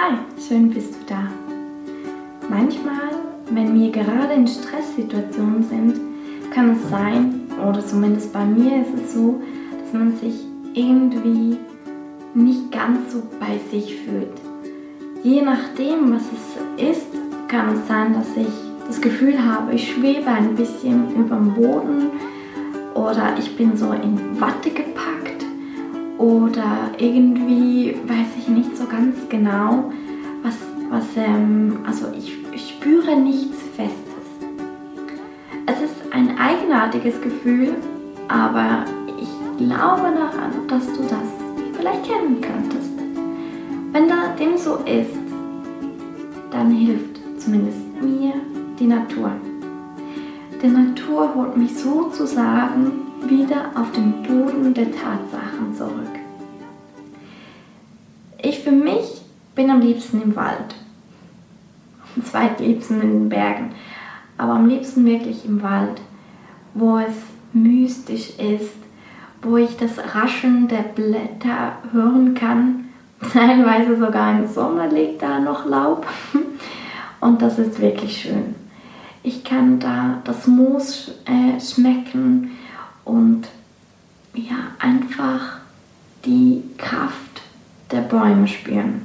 Hi, schön bist du da. Manchmal, wenn wir gerade in Stresssituationen sind, kann es sein, oder zumindest bei mir ist es so, dass man sich irgendwie nicht ganz so bei sich fühlt. Je nachdem, was es ist, kann es sein, dass ich das Gefühl habe, ich schwebe ein bisschen über dem Boden oder ich bin so in Watte gepackt oder irgendwie weiß ich nicht so ganz genau, also ich spüre nichts Festes. Es ist ein eigenartiges Gefühl, aber ich glaube daran, dass du das vielleicht kennen könntest. Wenn dem so ist, dann hilft zumindest mir die Natur. Die Natur holt mich sozusagen wieder auf den Boden der Tatsachen zurück. Ich für mich bin am liebsten im Wald, am zweitliebsten in den Bergen, aber am liebsten wirklich im Wald, wo es mystisch ist, wo ich das Rascheln der Blätter hören kann. Teilweise sogar im Sommer liegt da noch Laub und das ist wirklich schön. Ich kann da das Moos schmecken und ja, einfach die Kraft der Bäume spüren.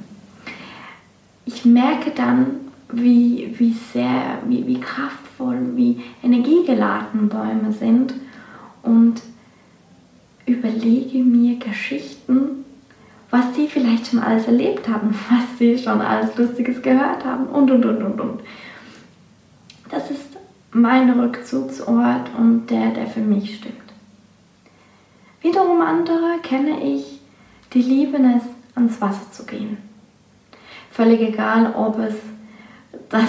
Ich merke dann, wie kraftvoll, wie energiegeladen Bäume sind und überlege mir Geschichten, was sie vielleicht schon alles erlebt haben, was sie schon alles Lustiges gehört haben und. Das ist mein Rückzugsort und der für mich stimmt. Wiederum andere kenne ich, die lieben es, ans Wasser zu gehen. Völlig egal, ob es das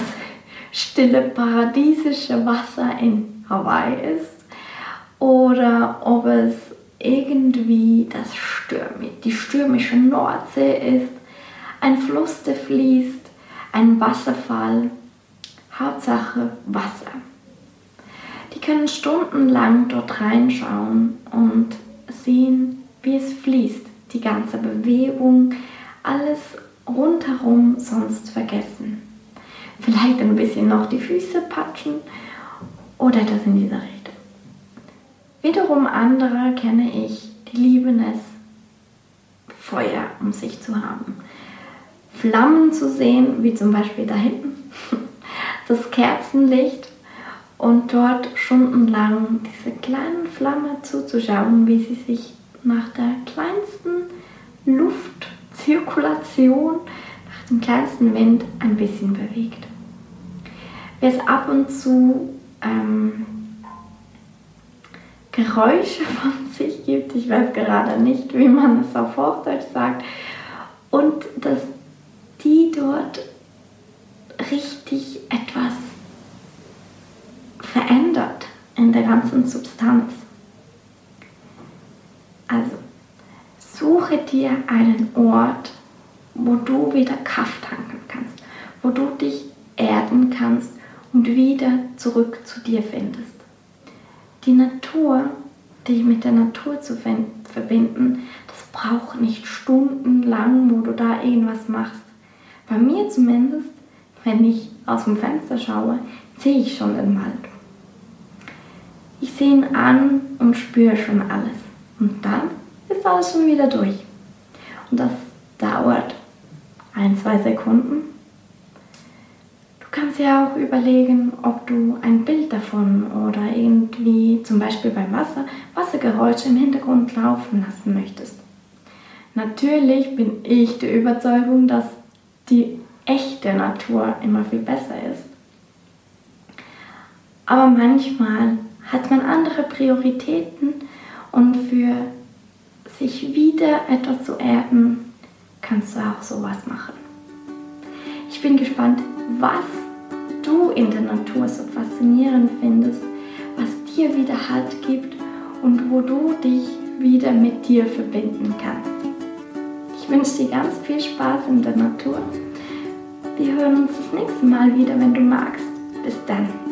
stille paradiesische Wasser in Hawaii ist oder ob es irgendwie die stürmische Nordsee ist, ein Fluss, der fließt, ein Wasserfall, Hauptsache Wasser. Die können stundenlang dort reinschauen und sehen, wie es fließt, die ganze Bewegung, alles rundherum sonst vergessen. Vielleicht ein bisschen noch die Füße patschen oder das in dieser Richtung. Wiederum andere kenne ich, die lieben es, Feuer um sich zu haben. Flammen zu sehen, wie zum Beispiel da hinten, das Kerzenlicht und dort stundenlang diese kleinen Flammen zuzuschauen, wie sie sich nach der kleinsten Luftzirkulation, nach dem kleinsten Wind ein bisschen bewegt. Wer es ab und zu Geräusche von sich gibt, ich weiß gerade nicht, wie man es auf Hochdeutsch sagt, und dass die dort richtig etwas verändert in der ganzen Substanz. Also suche dir einen Ort, wo du wieder Kraft tanken kannst, wo du dich erden kannst und wieder zurück zu dir findest. Die Natur, dich mit der Natur zu verbinden, das braucht nicht stundenlang, wo du da irgendwas machst. Bei mir zumindest, wenn ich aus dem Fenster schaue, sehe ich schon den Wald. Ich sehe ihn an und spüre schon alles. Und dann ist alles schon wieder durch. Und das dauert 1-2 Sekunden. Du kannst ja auch überlegen, ob du ein Bild davon oder irgendwie zum Beispiel beim Wasser Wassergeräusche im Hintergrund laufen lassen möchtest. Natürlich bin ich der Überzeugung, dass die echte Natur immer viel besser ist. Aber manchmal hat man andere Prioritäten und für sich wieder etwas zu erden, kannst du auch sowas machen. Ich bin gespannt, was du in der Natur so faszinierend findest, was dir wieder Halt gibt und wo du dich wieder mit dir verbinden kannst. Ich wünsche dir ganz viel Spaß in der Natur. Wir hören uns das nächste Mal wieder, wenn du magst. Bis dann.